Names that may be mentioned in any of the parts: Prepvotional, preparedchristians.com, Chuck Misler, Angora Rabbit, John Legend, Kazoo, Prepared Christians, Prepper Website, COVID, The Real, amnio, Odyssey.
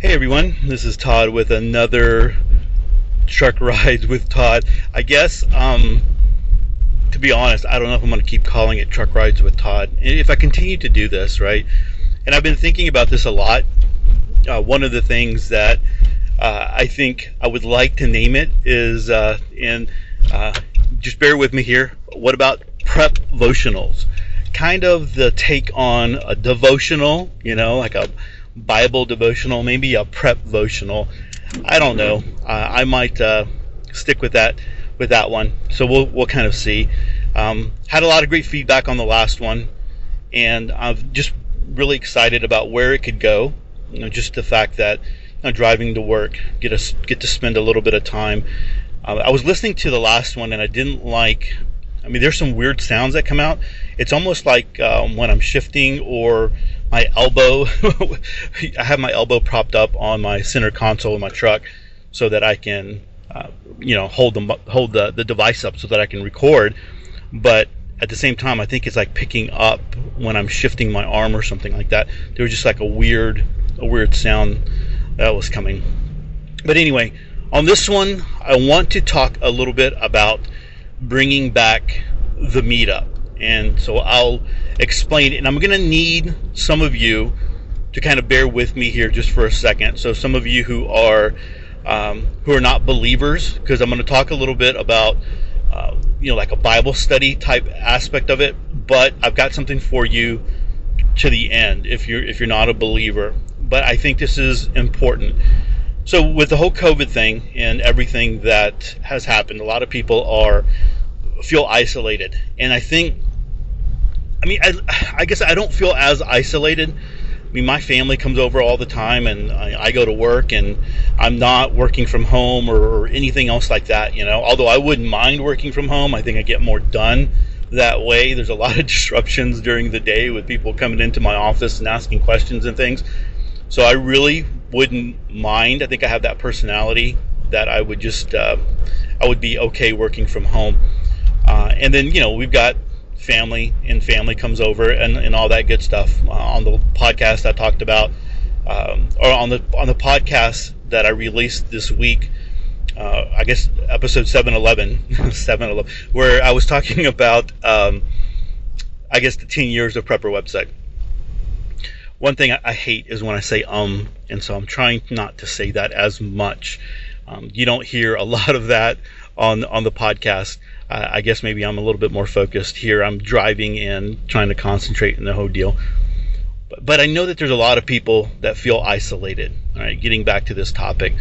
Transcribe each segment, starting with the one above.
Hey everyone, this is Todd with another Truck Rides with Todd. I guess, to be honest, I don't know if I'm going to keep calling it Truck Rides with Todd. And if I continue to do this, right, and I've been thinking about this a lot, one of the things that I think I would like to name it is, just bear with me here, what about Prepvotionals? Kind of the take on a devotional, you know, like a Bible devotional, maybe a Prepvotional. I don't know. I might stick with that one. So we'll kind of see. Had a lot of great feedback on the last one, and I'm just really excited about where it could go. You know, just the fact that driving to work, get to spend a little bit of time. I was listening to the last one, and I didn't like. I mean, there's some weird sounds that come out. It's almost like when I'm shifting or my elbow. I have my elbow propped up on my center console in my truck so that I can, hold the device up so that I can record. But at the same time, I think it's like picking up when I'm shifting my arm or something like that. There was just like a weird sound that was coming. But anyway, on this one, I want to talk a little bit about bringing back the meetup. And so I'll explain it, and I'm going to need some of you to kind of bear with me here just for a second. So some of you who are not believers, because I'm going to talk a little bit about like a Bible study type aspect of it, but I've got something for you to the end if you're not a believer. But I think this is important. So with the whole COVID thing and everything that has happened, a lot of people feel isolated, and I guess I don't feel as isolated. I mean, my family comes over all the time, and I go to work, and I'm not working from home or anything else like that, you know. Although I wouldn't mind working from home, I think I get more done that way. There's a lot of disruptions during the day with people coming into my office and asking questions and things. So I really wouldn't mind. I think I have that personality that I would just, I would be okay working from home. And then, you know, we've got family, and family comes over and all that good stuff. On the podcast I talked about, or on the podcast that I released this week, I guess episode 711, where I was talking about, I guess the 10 years of Prepper website. One thing I hate is when I say and so I'm trying not to say that as much. You don't hear a lot of that on the podcast. I guess maybe I'm a little bit more focused here. I'm driving and trying to concentrate in the whole deal. But I know that there's a lot of people that feel isolated. All right, getting back to this topic.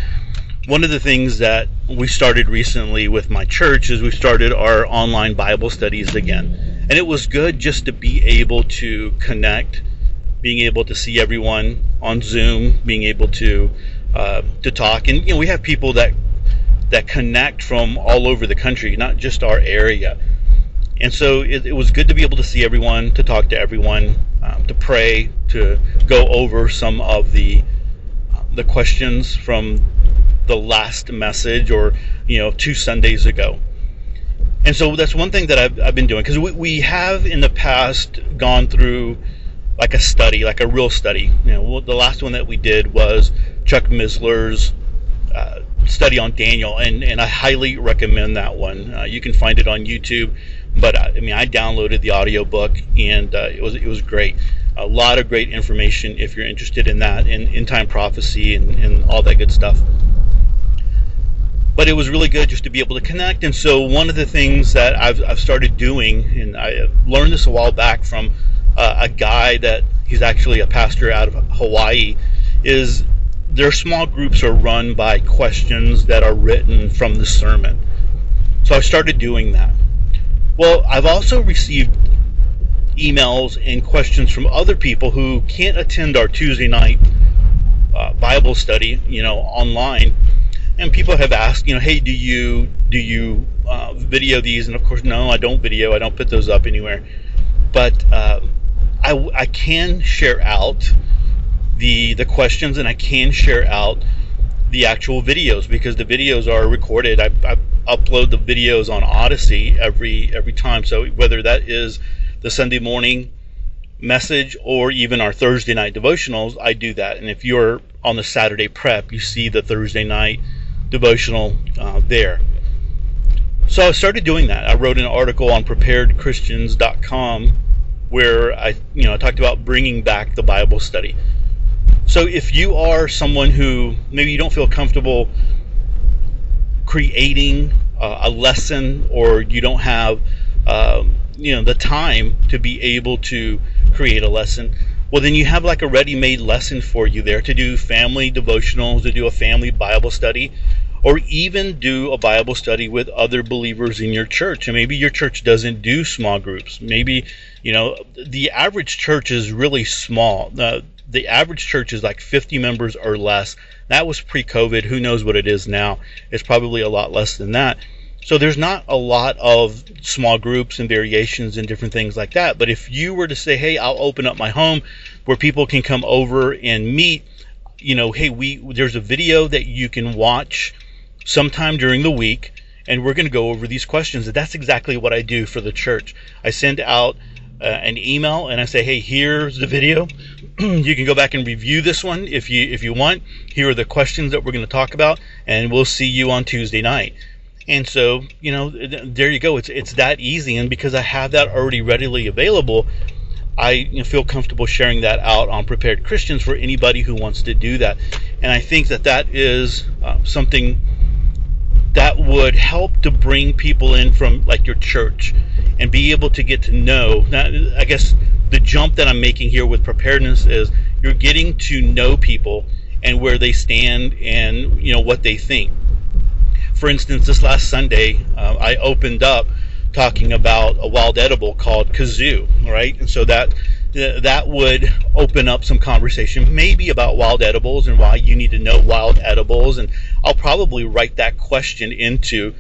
One of the things that we started recently with my church is we started our online Bible studies again. And it was good just to be able to connect, being able to see everyone on Zoom, being able to talk. And, you know, we have people that connect from all over the country, not just our area. And so it was good to be able to see everyone, to talk to everyone, to pray, to go over some of the questions from the last message or, you know, 2 Sundays ago. And so that's one thing that I've been doing, because we have in the past gone through like a study, like a real study. You know, the last one that we did was Chuck Misler's study on Daniel, and I highly recommend that one. You can find it on YouTube, but I mean, I downloaded the audiobook, and it was great. A lot of great information if you're interested in that, and in time prophecy and all that good stuff. But it was really good just to be able to connect. And so one of the things that I've started doing, and I learned this a while back from a guy that he's actually a pastor out of Hawaii, is their small groups are run by questions that are written from the sermon. So I started doing that. Well, I've also received emails and questions from other people who can't attend our Tuesday night Bible study, you know, online. And people have asked, you know, hey, do you video these? And of course, no, I don't video. I don't put those up anywhere. But I can share out the questions, and I can share out the actual videos, because the videos are recorded. I upload the videos on Odyssey every time. So whether that is the Sunday morning message or even our Thursday night devotionals, I do that. And if you're on the Saturday prep, you see the Thursday night devotional there. So I started doing that. I wrote an article on preparedchristians.com where I talked about bringing back the Bible study. So if you are someone who maybe you don't feel comfortable creating a lesson, or you don't have the time to be able to create a lesson, well, then you have like a ready-made lesson for you there to do family devotionals, to do a family Bible study, or even do a Bible study with other believers in your church. And maybe your church doesn't do small groups. Maybe, the average church is really small. The average church is like 50 members or less. That was pre-COVID. Who knows what it is now? It's probably a lot less than that. So there's not a lot of small groups and variations and different things like that. But if you were to say, hey, I'll open up my home where people can come over and meet, there's a video that you can watch sometime during the week, and we're going to go over these questions. That's exactly what I do for the church. I send out an email and I say, hey, here's the video. You can go back and review this one if you want. Here are the questions that we're going to talk about, and we'll see you on Tuesday night. And so, there you go. It's that easy. And because I have that already readily available, I feel comfortable sharing that out on Prepared Christians for anybody who wants to do that. And I think that is something that would help to bring people in from like your church and be able to get to know. Now, I guess the jump that I'm making here with preparedness is you're getting to know people and where they stand and what they think. For instance, this last Sunday, I opened up talking about a wild edible called Kazoo, right? And so that would open up some conversation maybe about wild edibles and why you need to know wild edibles. And I'll probably write that question into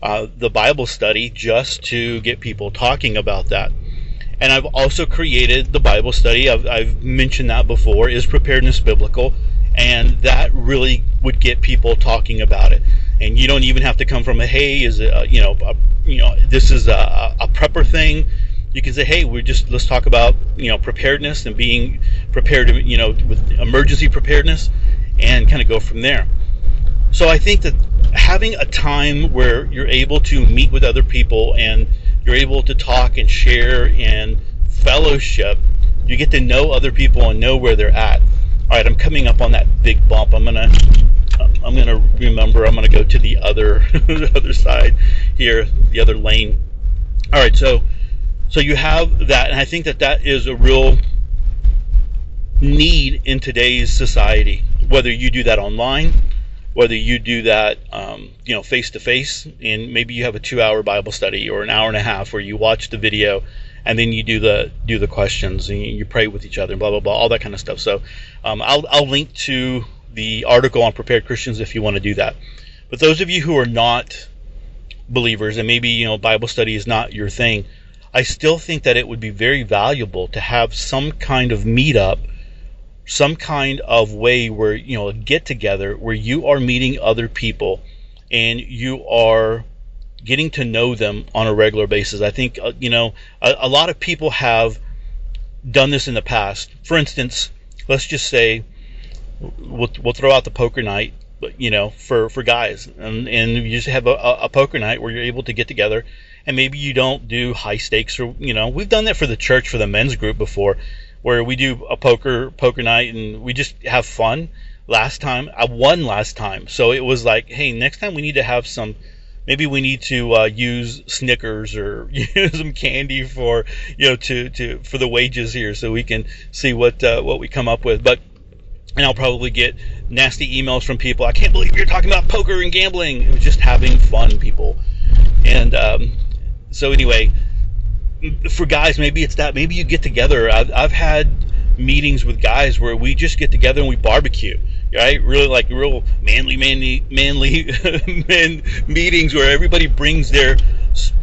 the Bible study just to get people talking about that. And I've also created the Bible study. I've mentioned that before, is Preparedness Biblical? And that really would get people talking about it. And you don't even have to come from this is a prepper thing. You can say, hey, let's talk about preparedness and being prepared, with emergency preparedness, and kind of go from there. So I think that having a time where you're able to meet with other people and you're able to talk and share and fellowship, you get to know other people and know where they're at. All right, I'm coming up on that big bump. I'm going to go to the other the other side here, the other lane. All right, so you have that, and I think that is a real need in today's society, whether you do that online, whether you do that face-to-face, and maybe you have a 2-hour Bible study or an hour and a half where you watch the video, and then you do the questions and you pray with each other and blah blah blah, all that kind of stuff. So I'll link to the article on Prepared Christians if you want to do that. But those of you who are not believers and maybe Bible study is not your thing, I still think that it would be very valuable to have some kind of meetup, some kind of way where a get together where you are meeting other people and you are getting to know them on a regular basis. I think, a lot of people have done this in the past. For instance, let's just say we'll throw out the poker night, for guys. And you just have a poker night where you're able to get together, and maybe you don't do high stakes or, we've done that for the church, for the men's group before, where we do a poker night and we just have fun. Last time, I won last time. So it was like, hey, next time we need to have maybe we need to use Snickers or some candy for for the wages here, so we can see what we come up with. But and I'll probably get nasty emails from people. I can't believe you're talking about poker and gambling. It was just having fun, people. And so anyway, for guys, maybe it's that. Maybe you get together. I've had meetings with guys where we just get together and we barbecue. Right, really like real manly men meetings where everybody brings their,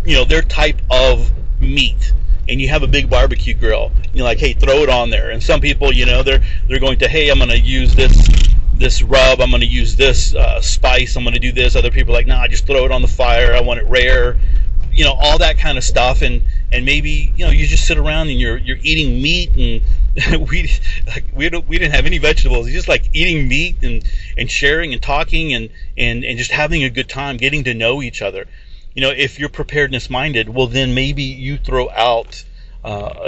their type of meat, and you have a big barbecue grill. You're like, hey, throw it on there. And some people, they're going to, hey, I'm going to use this rub. I'm going to use this spice. I'm going to do this. Other people are like, nah, just throw it on the fire. I want it rare, all that kind of stuff. And and maybe, you know, you just sit around and you're eating meat, and we didn't have any vegetables. You're just like eating meat and sharing and talking and just having a good time, getting to know each other. You know, if you're preparedness minded, well, then maybe you throw out,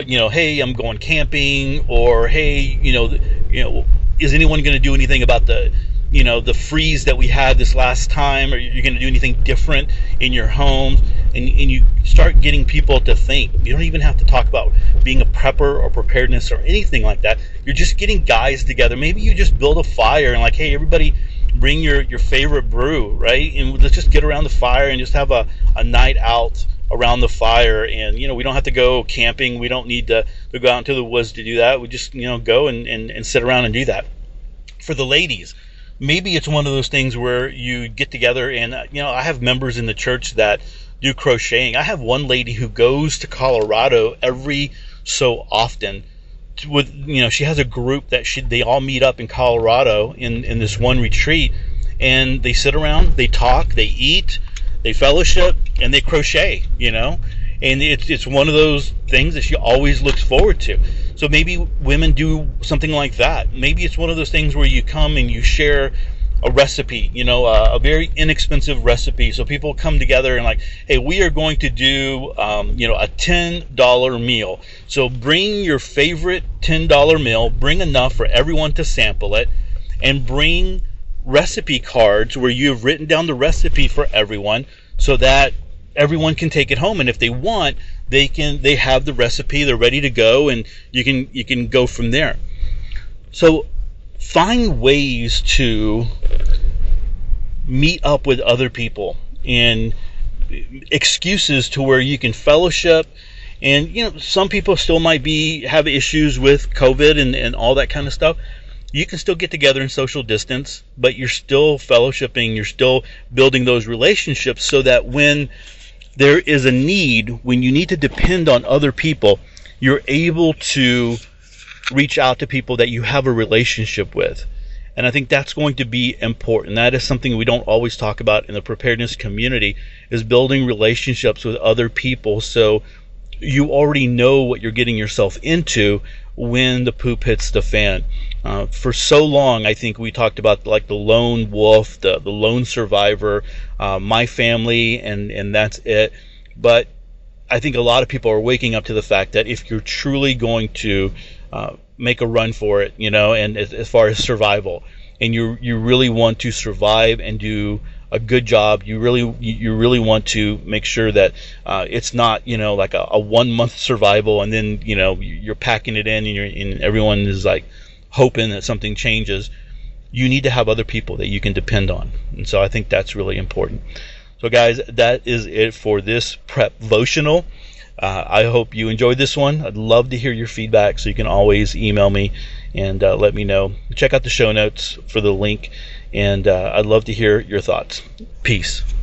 you know, hey, I'm going camping, or hey, you know, is anyone going to do anything about the, you know, the freeze that we had this last time? Or you're going to do anything different in your home? And you start getting people to think. You don't even have to talk about being a prepper or preparedness or anything like that. You're just getting guys together. Maybe you just build a fire and like, hey, everybody, bring your favorite brew, right? And let's just get around the fire and just have a night out around the fire. And, you know, we don't have to go camping. We don't need to go out into the woods to do that. We just, you know, go and sit around and do that. For the ladies, maybe it's one of those things where you get together and, you know, I have members in the church that do crocheting. I have one lady who goes to Colorado every so often with, you know, she has a group that they all meet up in Colorado in this one retreat, and they sit around, they talk, they eat, they fellowship, and they crochet, you know, and it's one of those things that she always looks forward to. So maybe women do something like that. Maybe it's one of those things where you come and you share a recipe, you know, a very inexpensive recipe. So people come together and like, hey, we are going to do, you know, a $10 meal. So bring your favorite $10 meal, bring enough for everyone to sample it, and bring recipe cards where you've written down the recipe for everyone so that everyone can take it home. And if they want, they have the recipe, they're ready to go, and you can go from there. So find ways to meet up with other people and excuses to where you can fellowship. And, you know, some people still might have issues with COVID and all that kind of stuff. You can still get together and social distance, but you're still fellowshipping, you're still building those relationships so that when there is a need, when you need to depend on other people, you're able to reach out to people that you have a relationship with. And I think that's going to be important. That is something we don't always talk about in the preparedness community, is building relationships with other people so you already know what you're getting yourself into when the poop hits the fan. For so long, I think we talked about like the lone wolf, the lone survivor, my family, and that's it. But I think a lot of people are waking up to the fact that if you're truly going to make a run for it, you know, and as far as survival, and you really want to survive and do a good job, you really want to make sure that it's not, you know, like a 1 month survival, and then, you know, you're packing it in, and everyone is like hoping that something changes. You need to have other people that you can depend on. And so I think that's really important. So guys, that is it for this Prepvotional. I hope you enjoyed this one. I'd love to hear your feedback, so you can always email me and let me know. Check out the show notes for the link, and I'd love to hear your thoughts. Peace.